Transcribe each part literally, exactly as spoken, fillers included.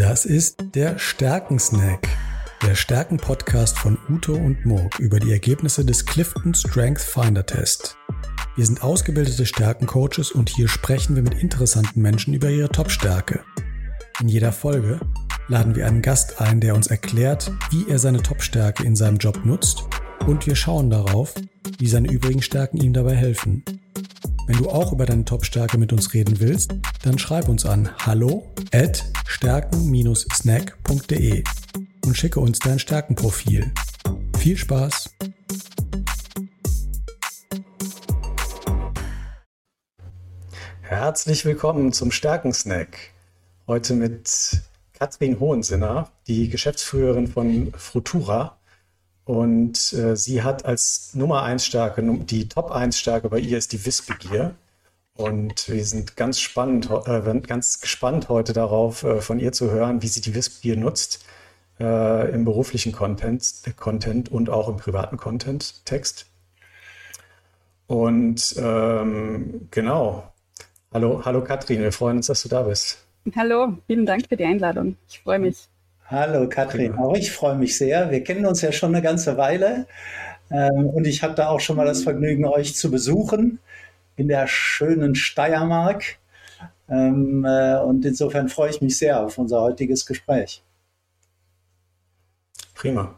Das ist der Stärken-Snack, der Stärken-Podcast von Ute und Murk über die Ergebnisse des Clifton StrengthsFinder-Tests. Wir sind ausgebildete Stärken-Coaches und hier sprechen wir mit interessanten Menschen über ihre Top-Stärke. In jeder Folge laden wir einen Gast ein, der uns erklärt, wie er seine Top-Stärke in seinem Job nutzt, und wir schauen darauf, wie seine übrigen Stärken ihm dabei helfen. Wenn du auch über deine Top-Stärke mit uns reden willst, dann schreib uns an hallo at stärken dash snack punkt de und schicke uns dein Stärkenprofil. Viel Spaß! Herzlich willkommen zum Stärken-Snack. Heute mit Katrin Hohensinner, die Geschäftsführerin von Frutura. Und äh, sie hat als Nummer eins Stärke, die Top eins Stärke bei ihr ist die Wissbegier. Und wir sind ganz, spannend, äh, ganz gespannt heute darauf, äh, von ihr zu hören, wie sie die Wissbegier nutzt äh, im beruflichen Content, äh, Content und auch im privaten Content-Text. Und ähm, genau. Hallo, hallo Katrin, wir freuen uns, dass du da bist. Hallo, vielen Dank für die Einladung. Ich freue mich. Hallo Katrin, auch ich freue mich sehr. Wir kennen uns ja schon eine ganze Weile ähm, und ich habe da auch schon mal das Vergnügen, euch zu besuchen in der schönen Steiermark. Ähm, äh, und insofern freue ich mich sehr auf unser heutiges Gespräch. Prima.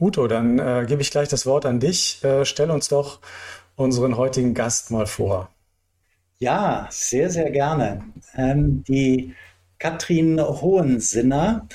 Uto, dann äh, gebe ich gleich das Wort an dich. Äh, stell uns doch unseren heutigen Gast mal vor. Ja, sehr, sehr gerne. Ähm, die Katrin Hohensinner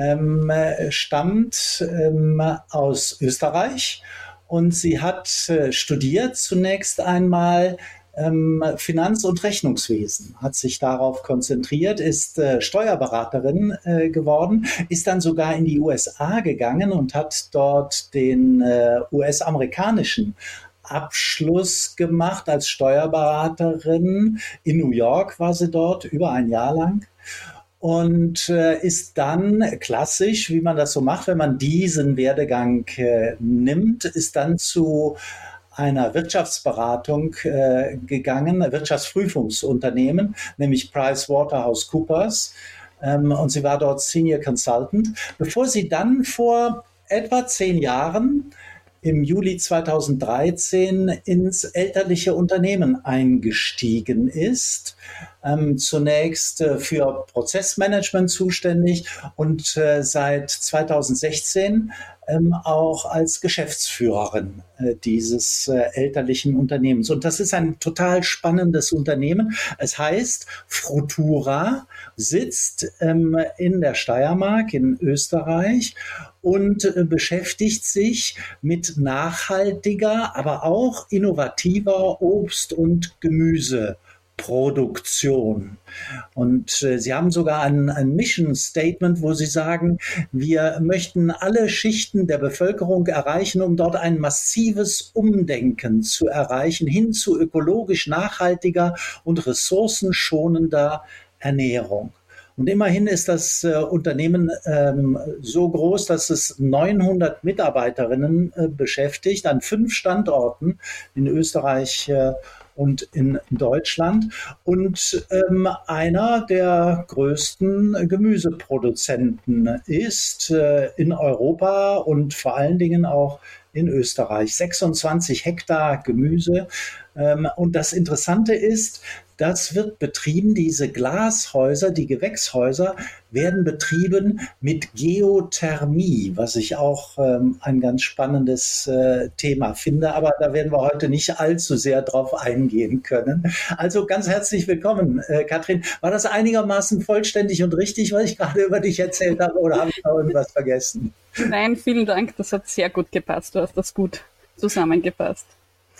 Ähm, stammt ähm, aus Österreich und sie hat äh, studiert zunächst einmal ähm, Finanz- und Rechnungswesen, hat sich darauf konzentriert, ist äh, Steuerberaterin äh, geworden, ist dann sogar in die U S A gegangen und hat dort den äh, U S-amerikanischen Abschluss gemacht als Steuerberaterin. In New York war sie dort über ein Jahr lang. Und äh, ist dann klassisch, wie man das so macht, wenn man diesen Werdegang äh, nimmt, ist dann zu einer Wirtschaftsberatung äh, gegangen, Wirtschaftsprüfungsunternehmen, nämlich PricewaterhouseCoopers. Ähm, und sie war dort Senior Consultant, bevor sie dann vor etwa zehn Jahren im Juli zweitausenddreizehn ins elterliche Unternehmen eingestiegen ist. Ähm, zunächst äh, für Prozessmanagement zuständig und äh, seit zweitausendsechzehn ähm, auch als Geschäftsführerin äh, dieses äh, elterlichen Unternehmens. Und das ist ein total spannendes Unternehmen. Es heißt, Frutura sitzt ähm, in der Steiermark in Österreich und äh, beschäftigt sich mit nachhaltiger, aber auch innovativer Obst- und Gemüse. Produktion. Und äh, sie haben sogar ein, ein Mission Statement, wo sie sagen, wir möchten alle Schichten der Bevölkerung erreichen, um dort ein massives Umdenken zu erreichen, hin zu ökologisch nachhaltiger und ressourcenschonender Ernährung. Und immerhin ist das äh, Unternehmen ähm, so groß, dass es neunhundert Mitarbeiterinnen äh, beschäftigt an fünf Standorten in Österreich äh, und in Deutschland und ähm, einer der größten Gemüseproduzenten ist äh, in Europa und vor allen Dingen auch in Österreich. sechsundzwanzig Hektar Gemüse. Ähm, und das Interessante ist, das wird betrieben, diese Glashäuser, die Gewächshäuser werden betrieben mit Geothermie, was ich auch ähm, ein ganz spannendes äh, Thema finde. Aber da werden wir heute nicht allzu sehr drauf eingehen können. Also ganz herzlich willkommen, äh, Katrin. War das einigermaßen vollständig und richtig, was ich gerade über dich erzählt habe, oder habe ich noch irgendwas vergessen? Nein, vielen Dank. Das hat sehr gut gepasst. Du hast das gut zusammengepasst.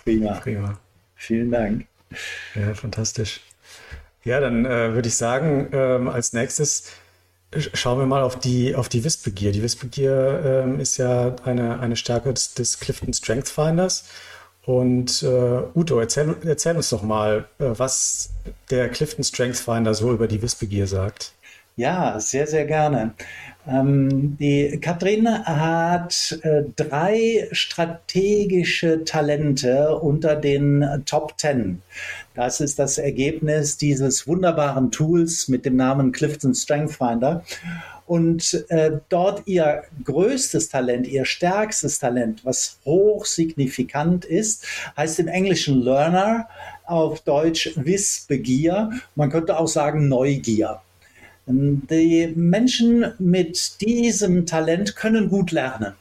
Prima, prima. Vielen Dank. Ja, fantastisch. Ja, dann äh, würde ich sagen, ähm, als nächstes schauen wir mal auf die, auf die Wissbegier. Die Wissbegier ähm, ist ja eine, eine Stärke des, des Clifton StrengthsFinders. Und äh, Uto, erzähl, erzähl uns doch mal, äh, was der Clifton StrengthsFinder so über die Wissbegier sagt. Ja, sehr, sehr gerne. Ähm, die Katrin hat äh, drei strategische Talente unter den Top Ten. Das ist das Ergebnis dieses wunderbaren Tools mit dem Namen Clifton StrengthsFinder. Und äh, dort ihr größtes Talent, ihr stärkstes Talent, was hoch signifikant ist, heißt im Englischen Learner, auf Deutsch Wissbegier. Man könnte auch sagen Neugier. Die Menschen mit diesem Talent können gut lernen.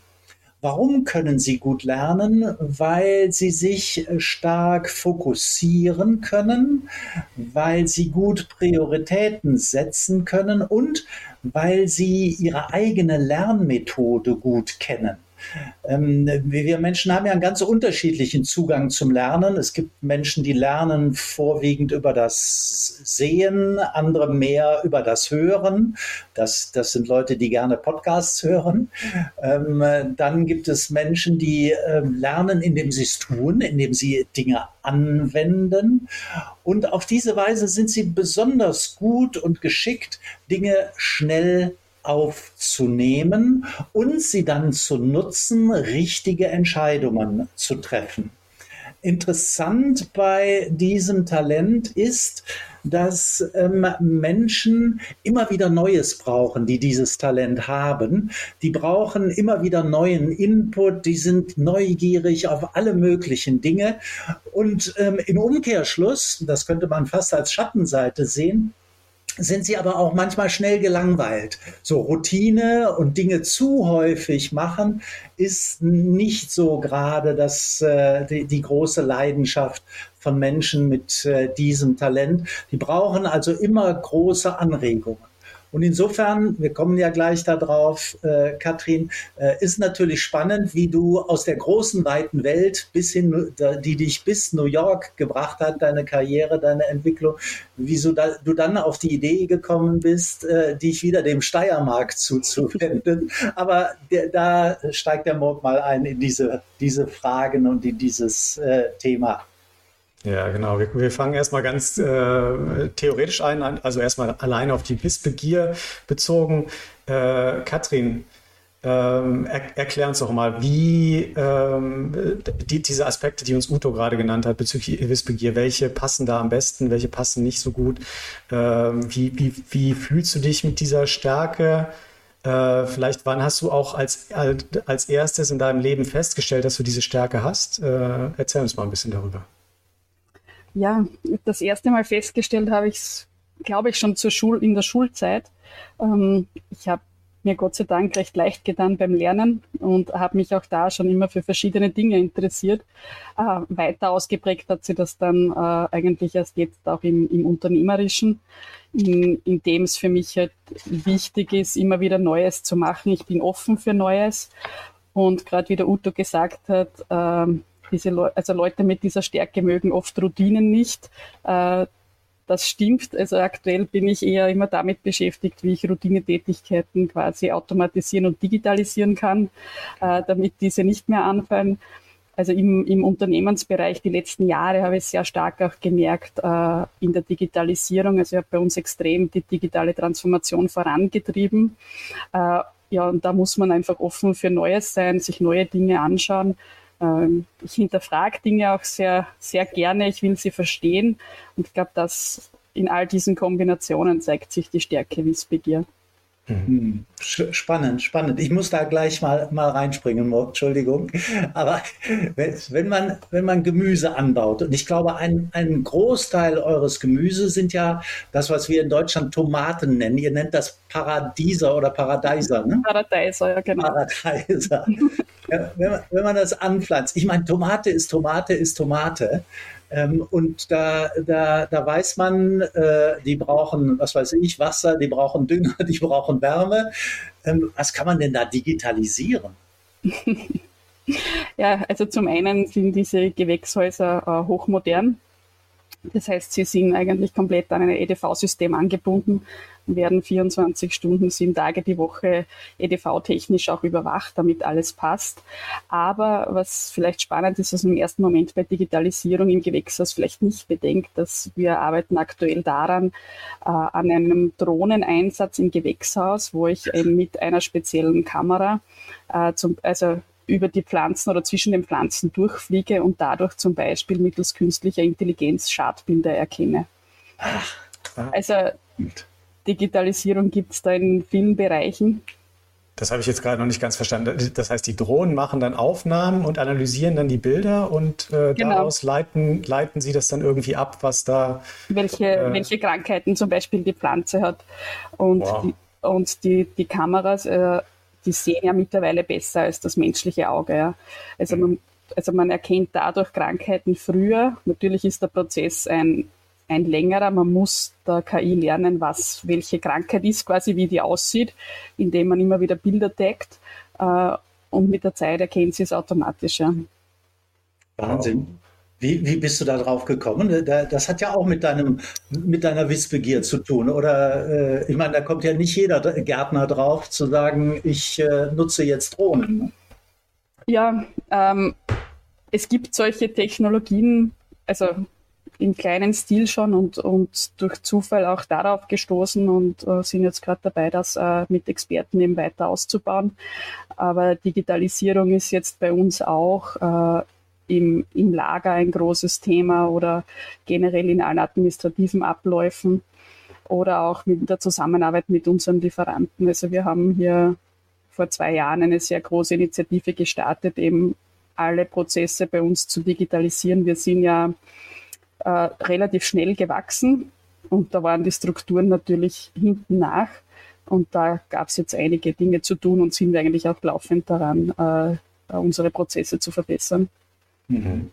Warum können sie gut lernen? Weil sie sich stark fokussieren können, weil sie gut Prioritäten setzen können und weil sie ihre eigene Lernmethode gut kennen. Wir Menschen haben ja einen ganz unterschiedlichen Zugang zum Lernen. Es gibt Menschen, die lernen vorwiegend über das Sehen, andere mehr über das Hören. Das, das sind Leute, die gerne Podcasts hören. Dann gibt es Menschen, die lernen, indem sie es tun, indem sie Dinge anwenden. Und auf diese Weise sind sie besonders gut und geschickt, Dinge schnell aufzunehmen und sie dann zu nutzen, richtige Entscheidungen zu treffen. Interessant bei diesem Talent ist, dass ähm, Menschen immer wieder Neues brauchen, die dieses Talent haben. Die brauchen immer wieder neuen Input, die sind neugierig auf alle möglichen Dinge. Und ähm, im Umkehrschluss, das könnte man fast als Schattenseite sehen, sind sie aber auch manchmal schnell gelangweilt. So Routine und Dinge zu häufig machen ist nicht so gerade das, äh, die, die große Leidenschaft von Menschen mit äh, diesem Talent. Die brauchen also immer große Anregungen. Und insofern, wir kommen ja gleich darauf, äh, Katrin, äh, ist natürlich spannend, wie du aus der großen, weiten Welt, bis hin, die dich bis New York gebracht hat, deine Karriere, deine Entwicklung, wieso da, du dann auf die Idee gekommen bist, äh, dich wieder dem Steiermark zuzuwenden. Aber der, da steigt der Morg mal ein in diese, diese Fragen und in dieses äh, Thema. Ja, genau. Wir, wir fangen erstmal ganz äh, theoretisch ein, also erstmal alleine auf die Wissbegier bezogen. Äh, Katrin, ähm, er, erklär uns doch mal, wie ähm, die, diese Aspekte, die uns Uto gerade genannt hat bezüglich Wissbegier, welche passen da am besten, welche passen nicht so gut? Ähm, wie, wie, wie fühlst du dich mit dieser Stärke? Äh, vielleicht, wann hast du auch als, als, als erstes in deinem Leben festgestellt, dass du diese Stärke hast? Äh, erzähl uns mal ein bisschen darüber. Ja, das erste Mal festgestellt habe ich es, glaube ich, schon zur Schul- in der Schulzeit. Ähm, ich habe mir Gott sei Dank recht leicht getan beim Lernen und habe mich auch da schon immer für verschiedene Dinge interessiert. Äh, weiter ausgeprägt hat sie das dann äh, eigentlich erst jetzt auch im, im Unternehmerischen, in, in dem es für mich halt wichtig ist, immer wieder Neues zu machen. Ich bin offen für Neues und gerade wie der Uto gesagt hat, ähm, Diese Le- also Leute mit dieser Stärke mögen oft Routinen nicht. Äh, das stimmt. Also aktuell bin ich eher immer damit beschäftigt, wie ich Routinetätigkeiten quasi automatisieren und digitalisieren kann, äh, damit diese nicht mehr anfallen. Also im, im Unternehmensbereich die letzten Jahre habe ich sehr stark auch gemerkt äh, in der Digitalisierung. Also ich habe bei uns extrem die digitale Transformation vorangetrieben. Äh, ja, und da muss man einfach offen für Neues sein, sich neue Dinge anschauen. Ich hinterfrage Dinge auch sehr, sehr gerne. Ich will sie verstehen. Und ich glaube, dass in all diesen Kombinationen zeigt sich die Stärke Wissbegier. Mhm. Spannend, spannend. Ich muss da gleich mal, mal reinspringen, Entschuldigung. Aber wenn man, wenn man Gemüse anbaut, und ich glaube, ein, ein Großteil eures Gemüse sind ja das, was wir in Deutschland Tomaten nennen. Ihr nennt das Paradieser oder Paradeiser, ne? Paradeiser, ja, genau. Paradeiser. Ja, wenn man, wenn man das anpflanzt. Ich meine, Tomate ist Tomate ist Tomate. Ähm, und da, da, da weiß man, äh, die brauchen, was weiß ich, Wasser, die brauchen Dünger, die brauchen Wärme. Ähm, was kann man denn da digitalisieren? Ja, also zum einen sind diese Gewächshäuser äh, hochmodern. Das heißt, sie sind eigentlich komplett an ein E D V-System angebunden und werden vierundzwanzig Stunden, sieben Tage die Woche E D V-technisch auch überwacht, damit alles passt. Aber was vielleicht spannend ist, was man im ersten Moment bei Digitalisierung im Gewächshaus vielleicht nicht bedenkt, dass wir arbeiten aktuell daran, äh, an einem Drohneneinsatz im Gewächshaus, wo ich eben mit einer speziellen Kamera äh, zum, also über die Pflanzen oder zwischen den Pflanzen durchfliege und dadurch zum Beispiel mittels künstlicher Intelligenz Schadbilder erkenne. Also Digitalisierung gibt es da in vielen Bereichen. Das habe ich jetzt gerade noch nicht ganz verstanden. Das heißt, die Drohnen machen dann Aufnahmen und analysieren dann die Bilder und äh, genau. daraus leiten, leiten sie das dann irgendwie ab, was da... Welche, äh, welche Krankheiten zum Beispiel die Pflanze hat. Und, wow. die, und die, die Kameras... Äh, die sehen ja mittlerweile besser als das menschliche Auge. Ja. Also, man, also man erkennt dadurch Krankheiten früher. Natürlich ist der Prozess ein, ein längerer. Man muss der K I lernen, was welche Krankheit ist, quasi wie die aussieht, indem man immer wieder Bilder taggt. Äh, und mit der Zeit erkennt sie es automatisch. Ja. Wahnsinn. Wie, wie bist du da drauf gekommen? Das hat ja auch mit deinem, mit deiner Wissbegier zu tun. Oder äh, ich meine, da kommt ja nicht jeder Gärtner drauf, zu sagen, ich äh, nutze jetzt Drohnen. Ja, ähm, es gibt solche Technologien, also im kleinen Stil schon und, und durch Zufall auch darauf gestoßen und äh, sind jetzt gerade dabei, das äh, mit Experten eben weiter auszubauen. Aber Digitalisierung ist jetzt bei uns auch... Äh, Im, im Lager ein großes Thema oder generell in allen administrativen Abläufen oder auch mit der Zusammenarbeit mit unseren Lieferanten. Also wir haben hier vor zwei Jahren eine sehr große Initiative gestartet, eben alle Prozesse bei uns zu digitalisieren. Wir sind ja äh, relativ schnell gewachsen und da waren die Strukturen natürlich hinten nach und da gab es jetzt einige Dinge zu tun und sind wir eigentlich auch laufend daran, äh, unsere Prozesse zu verbessern. Mhm.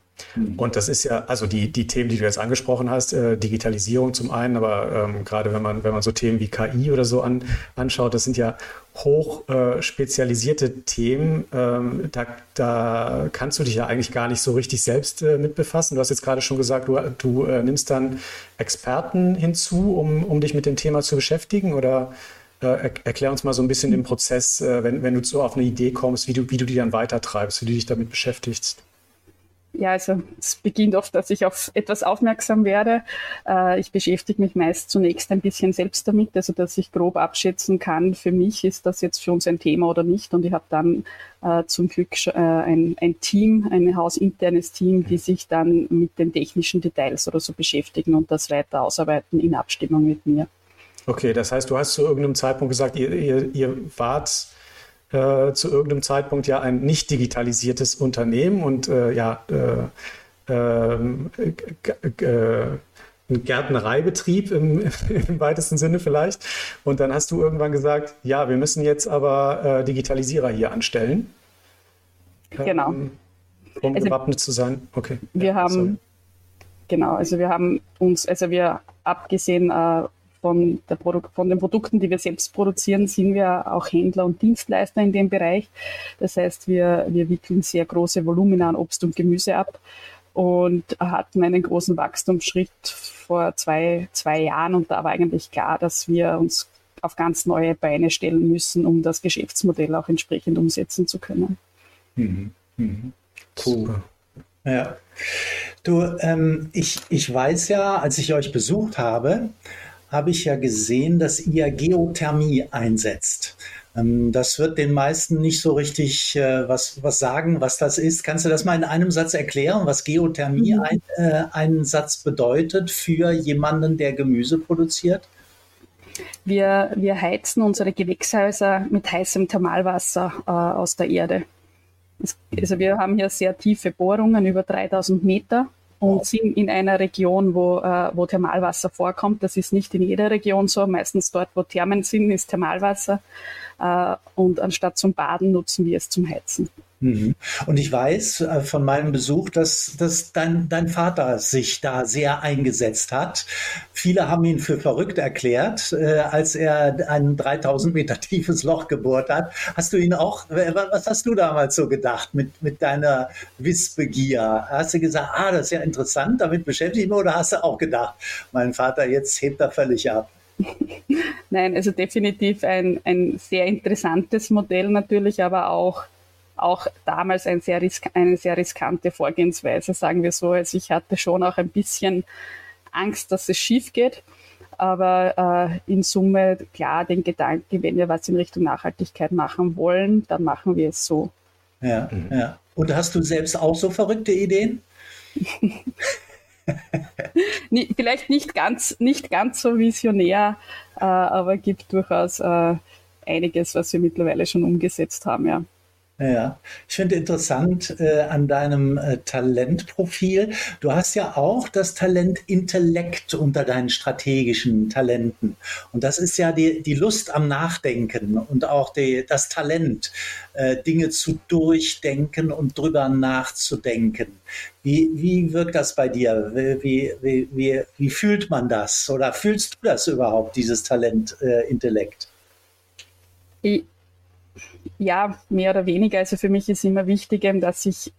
Und das ist ja, also die, die Themen, die du jetzt angesprochen hast, äh, Digitalisierung zum einen, aber ähm, gerade wenn man, wenn man so Themen wie K I oder so an, anschaut, das sind ja hoch äh, spezialisierte Themen, ähm, da, da kannst du dich ja eigentlich gar nicht so richtig selbst äh, mit befassen. Du hast jetzt gerade schon gesagt, du, du äh, nimmst dann Experten hinzu, um, um dich mit dem Thema zu beschäftigen oder äh, er, erklär uns mal so ein bisschen den Prozess, äh, wenn, wenn du so auf eine Idee kommst, wie du, wie du die dann weitertreibst, wie du dich damit beschäftigst. Ja, also es beginnt oft, dass ich auf etwas aufmerksam werde. Ich beschäftige mich meist zunächst ein bisschen selbst damit, also dass ich grob abschätzen kann, für mich ist das jetzt für uns ein Thema oder nicht. Und ich habe dann äh, zum Glück äh, ein, ein Team, ein hausinternes Team, die sich dann mit den technischen Details oder so beschäftigen und das weiter ausarbeiten in Abstimmung mit mir. Okay, das heißt, du hast zu irgendeinem Zeitpunkt gesagt, ihr, ihr, ihr wart... Äh, zu irgendeinem Zeitpunkt ja ein nicht digitalisiertes Unternehmen und äh, ja, äh, äh, g- g- ein Gärtnereibetrieb im, im weitesten Sinne vielleicht. Und dann hast du irgendwann gesagt, ja, wir müssen jetzt aber äh, Digitalisierer hier anstellen. Genau. Ähm, um also, gewappnet zu sein. Okay. Wir ja, haben, sorry. genau, also wir haben uns, also wir abgesehen äh, Von, der Produk- von den Produkten, die wir selbst produzieren, sind wir auch Händler und Dienstleister in dem Bereich. Das heißt, wir, wir wickeln sehr große Volumina an Obst und Gemüse ab und hatten einen großen Wachstumsschritt vor zwei, zwei Jahren. Und da war eigentlich klar, dass wir uns auf ganz neue Beine stellen müssen, um das Geschäftsmodell auch entsprechend umsetzen zu können. Mhm. Mhm. Super. Ja. Du, ähm, ich, ich weiß ja, als ich euch besucht habe, habe ich ja gesehen, dass ihr Geothermie einsetzt. Das wird den meisten nicht so richtig äh, was, was sagen, was das ist. Kannst du das mal in einem Satz erklären, was Geothermie mhm. ein, äh, einen Satz bedeutet für jemanden, der Gemüse produziert? Wir, wir heizen unsere Gewächshäuser mit heißem Thermalwasser äh, aus der Erde. Also wir haben hier sehr tiefe Bohrungen, über dreitausend Meter. Und sind in einer Region, wo, äh, wo Thermalwasser vorkommt. Das ist nicht in jeder Region so. Meistens dort, wo Thermen sind, ist Thermalwasser. Äh, und anstatt zum Baden nutzen wir es zum Heizen. Und ich weiß von meinem Besuch, dass, dass dein, dein Vater sich da sehr eingesetzt hat. Viele haben ihn für verrückt erklärt, als er ein dreitausend Meter tiefes Loch gebohrt hat. Hast du ihn auch, was hast du damals so gedacht mit, mit deiner Wissbegier? Hast du gesagt, ah, das ist ja interessant, damit beschäftige ich mich, oder hast du auch gedacht, mein Vater, jetzt hebt er völlig ab? Nein, also definitiv ein, ein sehr interessantes Modell natürlich, aber auch auch damals ein sehr risk- eine sehr riskante Vorgehensweise, sagen wir so. Also ich hatte schon auch ein bisschen Angst, dass es schief geht, aber äh, in Summe, klar, den Gedanken, wenn wir was in Richtung Nachhaltigkeit machen wollen, dann machen wir es so. Ja, ja. Und hast du selbst auch so verrückte Ideen? Vielleicht nicht ganz, nicht ganz so visionär, äh, aber gibt durchaus äh, einiges, was wir mittlerweile schon umgesetzt haben, ja. Ja, ich finde interessant äh, an deinem äh, Talentprofil, du hast ja auch das Talent Intellekt unter deinen strategischen Talenten. Und das ist ja die, die Lust am Nachdenken und auch die, das Talent, äh, Dinge zu durchdenken und drüber nachzudenken. Wie, wie wirkt das bei dir? Wie, wie, wie, wie fühlt man das? Oder fühlst du das überhaupt, dieses Talent äh, Intellekt? Ich Ja, mehr oder weniger. Also für mich ist immer wichtig, dass ich,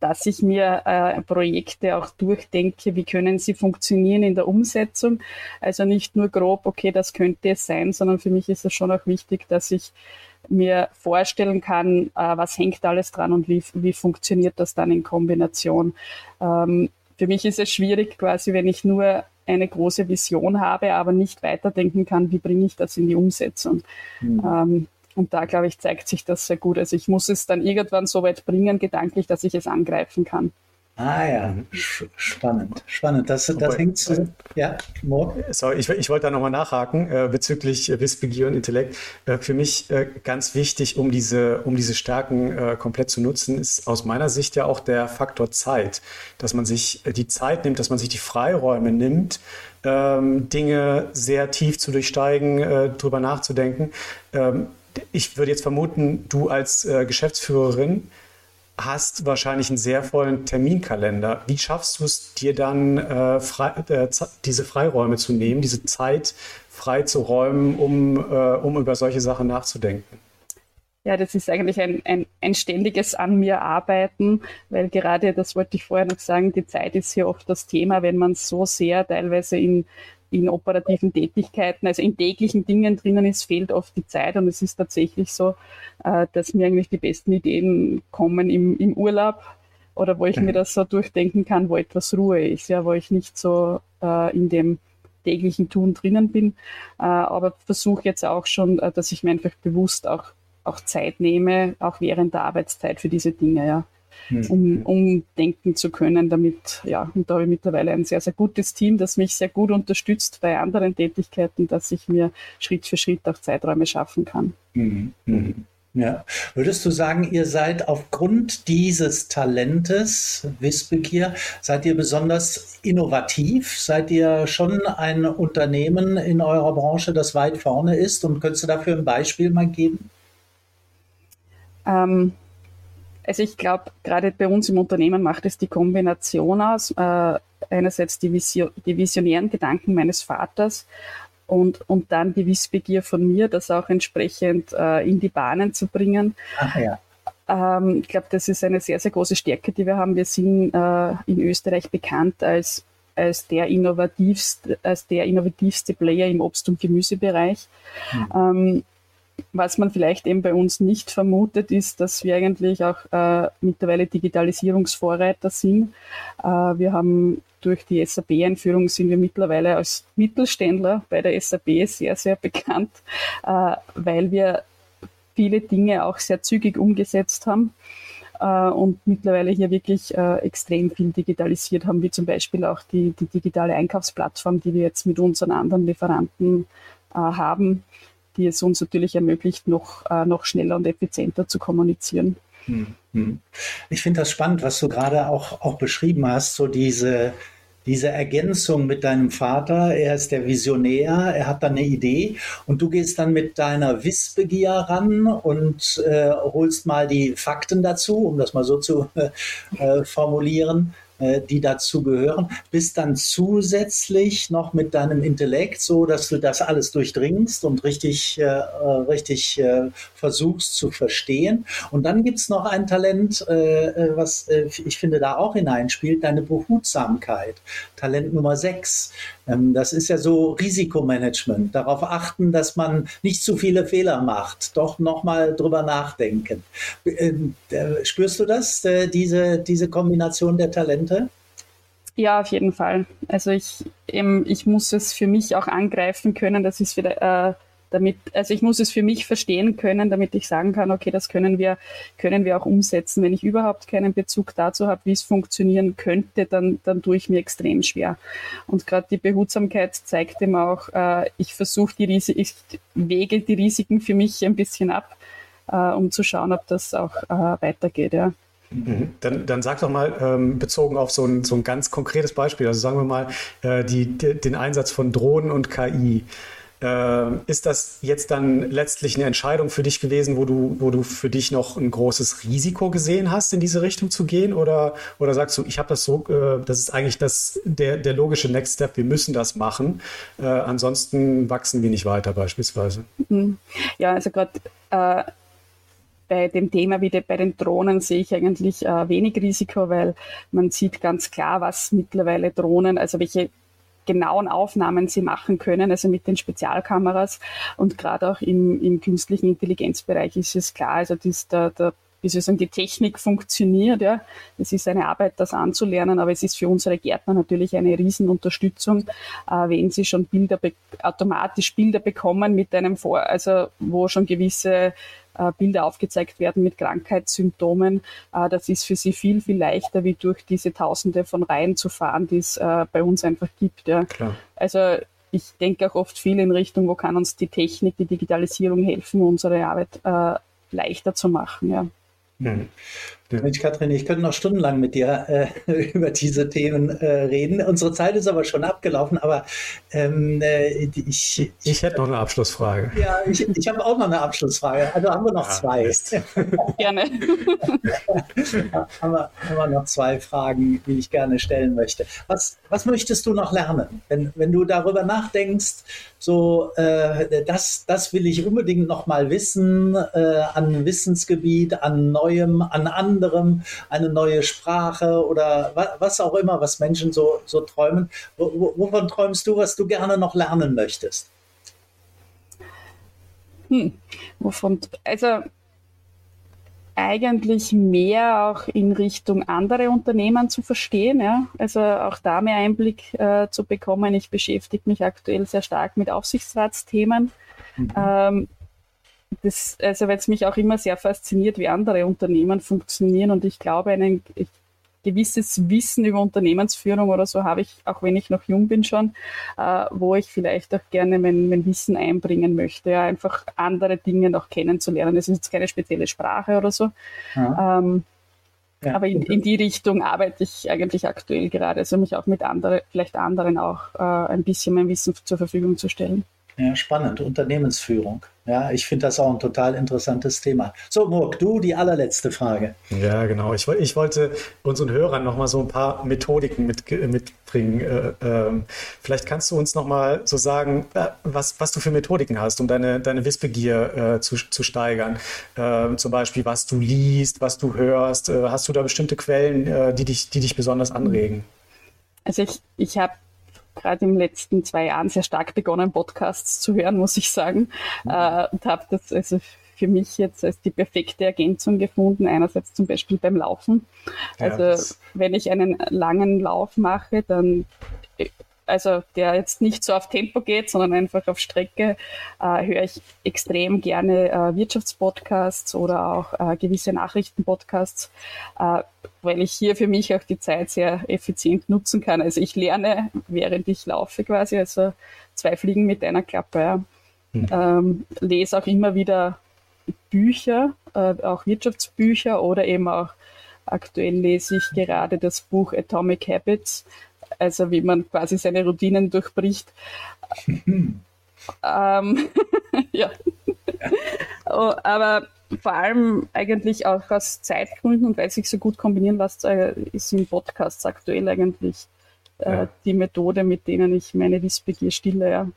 dass ich mir äh, Projekte auch durchdenke, wie können sie funktionieren in der Umsetzung. Also nicht nur grob, okay, das könnte es sein, sondern für mich ist es schon auch wichtig, dass ich mir vorstellen kann, äh, was hängt alles dran und wie, wie funktioniert das dann in Kombination. Ähm, für mich ist es schwierig quasi, wenn ich nur eine große Vision habe, aber nicht weiterdenken kann, wie bringe ich das in die Umsetzung. Mhm. Ähm, Und da, glaube ich, zeigt sich das sehr gut. Also ich muss es dann irgendwann so weit bringen, gedanklich, dass ich es angreifen kann. Ah ja, spannend, spannend. Das, das bei, hängt zu. Ja, morgen. Sorry, ich, ich wollte da nochmal nachhaken äh, bezüglich äh, Wissbegier und Intellekt. Äh, für mich äh, ganz wichtig, um diese, um diese Stärken äh, komplett zu nutzen, ist aus meiner Sicht ja auch der Faktor Zeit. Dass man sich die Zeit nimmt, dass man sich die Freiräume nimmt, ähm, Dinge sehr tief zu durchsteigen, äh, drüber nachzudenken. Ähm, Ich würde jetzt vermuten, du als äh, Geschäftsführerin hast wahrscheinlich einen sehr vollen Terminkalender. Wie schaffst du es dir dann, äh, frei, äh, diese Freiräume zu nehmen, diese Zeit frei zu räumen, um, äh, um über solche Sachen nachzudenken? Ja, das ist eigentlich ein, ein, ein ständiges an mir Arbeiten, weil gerade, das wollte ich vorher noch sagen, die Zeit ist hier oft das Thema, wenn man so sehr teilweise in in operativen Tätigkeiten, also in täglichen Dingen drinnen ist, fehlt oft die Zeit. Und es ist tatsächlich so, dass mir eigentlich die besten Ideen kommen im, im Urlaub oder wo ich mir das so durchdenken kann, wo etwas Ruhe ist, ja, wo ich nicht so in dem täglichen Tun drinnen bin. Aber versuche jetzt auch schon, dass ich mir einfach bewusst auch, auch Zeit nehme, auch während der Arbeitszeit für diese Dinge, ja. Um, um denken zu können, damit, ja, und da habe ich mittlerweile ein sehr, sehr gutes Team, das mich sehr gut unterstützt bei anderen Tätigkeiten, dass ich mir Schritt für Schritt auch Zeiträume schaffen kann. Mhm. Mhm. Ja. Würdest du sagen, ihr seid aufgrund dieses Talentes, Wissbegier, seid ihr besonders innovativ? Seid ihr schon ein Unternehmen in eurer Branche, das weit vorne ist? Und könntest du dafür ein Beispiel mal geben? Ähm, Also ich glaube, gerade bei uns im Unternehmen macht es die Kombination aus, äh, einerseits die, Vision, die visionären Gedanken meines Vaters und, und dann die Wissbegier von mir, das auch entsprechend äh, in die Bahnen zu bringen. Ach ja. Ähm, ich glaube, das ist eine sehr, sehr große Stärke, die wir haben. Wir sind äh, in Österreich bekannt als, als, der innovativste, als der innovativste Player im Obst- und Gemüsebereich. Mhm. Ähm, Was man vielleicht eben bei uns nicht vermutet, ist, dass wir eigentlich auch äh, mittlerweile Digitalisierungsvorreiter sind. Äh, wir haben durch die S A P-Einführung sind wir mittlerweile als Mittelständler bei der S A P sehr, sehr bekannt, äh, weil wir viele Dinge auch sehr zügig umgesetzt haben äh, und mittlerweile hier wirklich äh, extrem viel digitalisiert haben, wie zum Beispiel auch die, die digitale Einkaufsplattform, die wir jetzt mit unseren anderen Lieferanten äh, haben, die es uns natürlich ermöglicht, noch, noch schneller und effizienter zu kommunizieren. Ich finde das spannend, was du gerade auch, auch beschrieben hast, so diese diese Ergänzung mit deinem Vater, er ist der Visionär, er hat dann eine Idee und du gehst dann mit deiner Wissbegier ran und äh, holst mal die Fakten dazu, um das mal so zu äh, formulieren, äh, die dazu gehören, bist dann zusätzlich noch mit deinem Intellekt so, dass du das alles durchdringst und richtig, äh, richtig äh, versuchst zu verstehen. Und dann gibt's noch ein Talent, äh, was äh, ich finde da auch hineinspielt, deine Behutsamkeit. Talent Nummer sechs. Das ist ja so Risikomanagement, darauf achten, dass man nicht zu viele Fehler macht, doch nochmal drüber nachdenken. Spürst du das, diese, diese Kombination der Talente? Ja, auf jeden Fall. Also ich, eben, ich muss es für mich auch angreifen können, dass ich wieder, äh, damit, also ich muss es für mich verstehen können, damit ich sagen kann, okay, das können wir, können wir auch umsetzen. Wenn ich überhaupt keinen Bezug dazu habe, wie es funktionieren könnte, dann, dann tue ich mir extrem schwer. Und gerade die Behutsamkeit zeigt eben auch, äh, ich versuche die Risiken, ich wege die Risiken für mich ein bisschen ab, äh, um zu schauen, ob das auch äh, weitergeht, ja. Dann, dann sag doch mal, ähm, bezogen auf so ein, so ein ganz konkretes Beispiel, also sagen wir mal, äh, die, die, den Einsatz von Drohnen und K I. Ist das jetzt dann letztlich eine Entscheidung für dich gewesen, wo du, wo du für dich noch ein großes Risiko gesehen hast, in diese Richtung zu gehen? Oder, oder sagst du, ich habe das so, das ist eigentlich das, der, der logische Next Step, wir müssen das machen, äh, ansonsten wachsen wir nicht weiter beispielsweise? Ja, also gerade äh, bei dem Thema wie bei den Drohnen sehe ich eigentlich äh, wenig Risiko, weil man sieht ganz klar, was mittlerweile Drohnen, also welche genauen Aufnahmen sie machen können, also mit den Spezialkameras. Und gerade auch im, im künstlichen Intelligenzbereich ist es klar, also das, der, der, wie soll ich sagen, die Technik funktioniert, ja. Es ist eine Arbeit, das anzulernen, aber es ist für unsere Gärtner natürlich eine Riesenunterstützung, äh, wenn sie schon Bilder be- automatisch Bilder bekommen mit einem Vor-, also wo schon gewisse äh, Bilder aufgezeigt werden mit Krankheitssymptomen. Äh, das ist für sie viel, viel leichter, wie durch diese Tausende von Reihen zu fahren, die es äh, bei uns einfach gibt. Ja. Klar. Also ich denke auch oft viel in Richtung, wo kann uns die Technik, die Digitalisierung helfen, unsere Arbeit äh, leichter zu machen. Ja. Mhm. Mensch, Katrin, ich könnte noch stundenlang mit dir äh, über diese Themen äh, reden. Unsere Zeit ist aber schon abgelaufen, aber ähm, äh, ich, ich hätte noch eine Abschlussfrage. Ja, ich, ich habe auch noch eine Abschlussfrage. Also haben wir noch ja, zwei. Gerne. ja, haben, wir, haben wir noch zwei Fragen, die ich gerne stellen möchte. Was, was möchtest du noch lernen? Wenn, wenn du darüber nachdenkst, so äh, das, das will ich unbedingt noch mal wissen, äh, an Wissensgebiet, an Neuem, an anderem, eine neue Sprache oder was, was auch immer, was Menschen so, so träumen. Wovon träumst du, was du gerne noch lernen möchtest? Hm. Wovon, also eigentlich mehr auch in Richtung andere Unternehmen zu verstehen, ja? Also auch da mehr Einblick äh, zu bekommen. Ich beschäftige mich aktuell sehr stark mit Aufsichtsratsthemen. Mhm. Ähm, Das, also weil es mich auch immer sehr fasziniert, wie andere Unternehmen funktionieren, und ich glaube, ein gewisses Wissen über Unternehmensführung oder so habe ich, auch wenn ich noch jung bin schon, äh, wo ich vielleicht auch gerne mein, mein Wissen einbringen möchte, ja, einfach andere Dinge noch kennenzulernen. Das ist jetzt keine spezielle Sprache oder so, ja. Ähm, ja. aber in, in die Richtung arbeite ich eigentlich aktuell gerade, also mich auch mit anderen, vielleicht anderen auch äh, ein bisschen mein Wissen zur Verfügung zu stellen. Ja, spannend. Unternehmensführung. Ja, ich finde das auch ein total interessantes Thema. So, Murk, du die allerletzte Frage. Ja, genau. Ich, ich wollte unseren Hörern nochmal so ein paar Methodiken mit, mitbringen. Äh, äh, vielleicht kannst du uns nochmal so sagen, äh, was, was du für Methodiken hast, um deine, deine Wissbegier äh, zu, zu steigern. Äh, zum Beispiel, was du liest, was du hörst. Äh, hast du da bestimmte Quellen, äh, die dich, die dich besonders anregen? Also ich, ich habe gerade im letzten zwei Jahren sehr stark begonnen, Podcasts zu hören, muss ich sagen. Mhm. Äh, und habe das also für mich jetzt als die perfekte Ergänzung gefunden. Einerseits zum Beispiel beim Laufen. Ja, also wenn ich einen langen Lauf mache, dann, also der jetzt nicht so auf Tempo geht, sondern einfach auf Strecke, äh, höre ich extrem gerne äh, Wirtschaftspodcasts oder auch äh, gewisse Nachrichtenpodcasts, äh, weil ich hier für mich auch die Zeit sehr effizient nutzen kann. Also ich lerne, während ich laufe quasi, also zwei Fliegen mit einer Klappe. Ja. Mhm. Ähm, lese auch immer wieder Bücher, äh, auch Wirtschaftsbücher, oder eben auch aktuell lese ich gerade das Buch Atomic Habits also wie man quasi seine Routinen durchbricht. ähm, ja. Oh, aber vor allem eigentlich auch aus Zeitgründen und weil es sich so gut kombinieren lässt, ist im Podcast aktuell eigentlich äh, ja. die Methode, mit denen ich meine Wissbegier stille. Ja,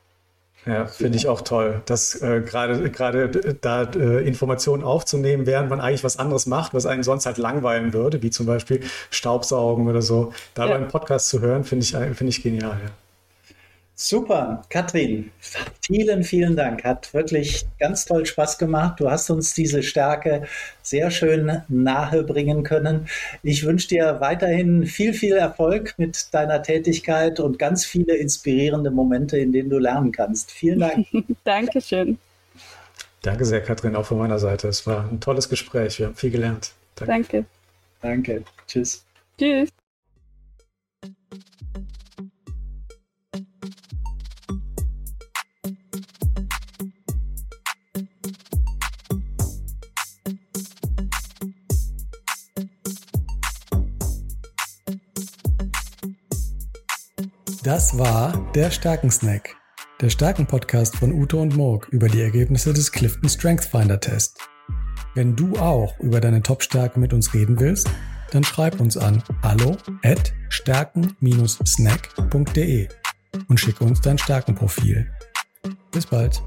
ja finde ich auch toll, dass äh, gerade gerade da äh, Informationen aufzunehmen, während man eigentlich was anderes macht, was einen sonst halt langweilen würde, wie zum Beispiel Staubsaugen oder so. Dabei ja. einen Podcast zu hören, finde ich, find ich genial. Ja. Super, Katrin, vielen, vielen Dank. Hat wirklich ganz toll Spaß gemacht. Du hast uns diese Stärke sehr schön nahe bringen können. Ich wünsche dir weiterhin viel, viel Erfolg mit deiner Tätigkeit und ganz viele inspirierende Momente, in denen du lernen kannst. Vielen Dank. Dankeschön. Danke sehr, Katrin, auch von meiner Seite. Es war ein tolles Gespräch. Wir haben viel gelernt. Danke. Danke. Danke. Tschüss. Tschüss. Das war der Stärken-Snack, der Stärken-Podcast von Ute und Morg über die Ergebnisse des Clifton StrengthsFinder-Tests. Wenn du auch über deine Top-Stärken mit uns reden willst, dann schreib uns an hallo at stärken dash snack punkt de und schicke uns dein Stärkenprofil. Bis bald!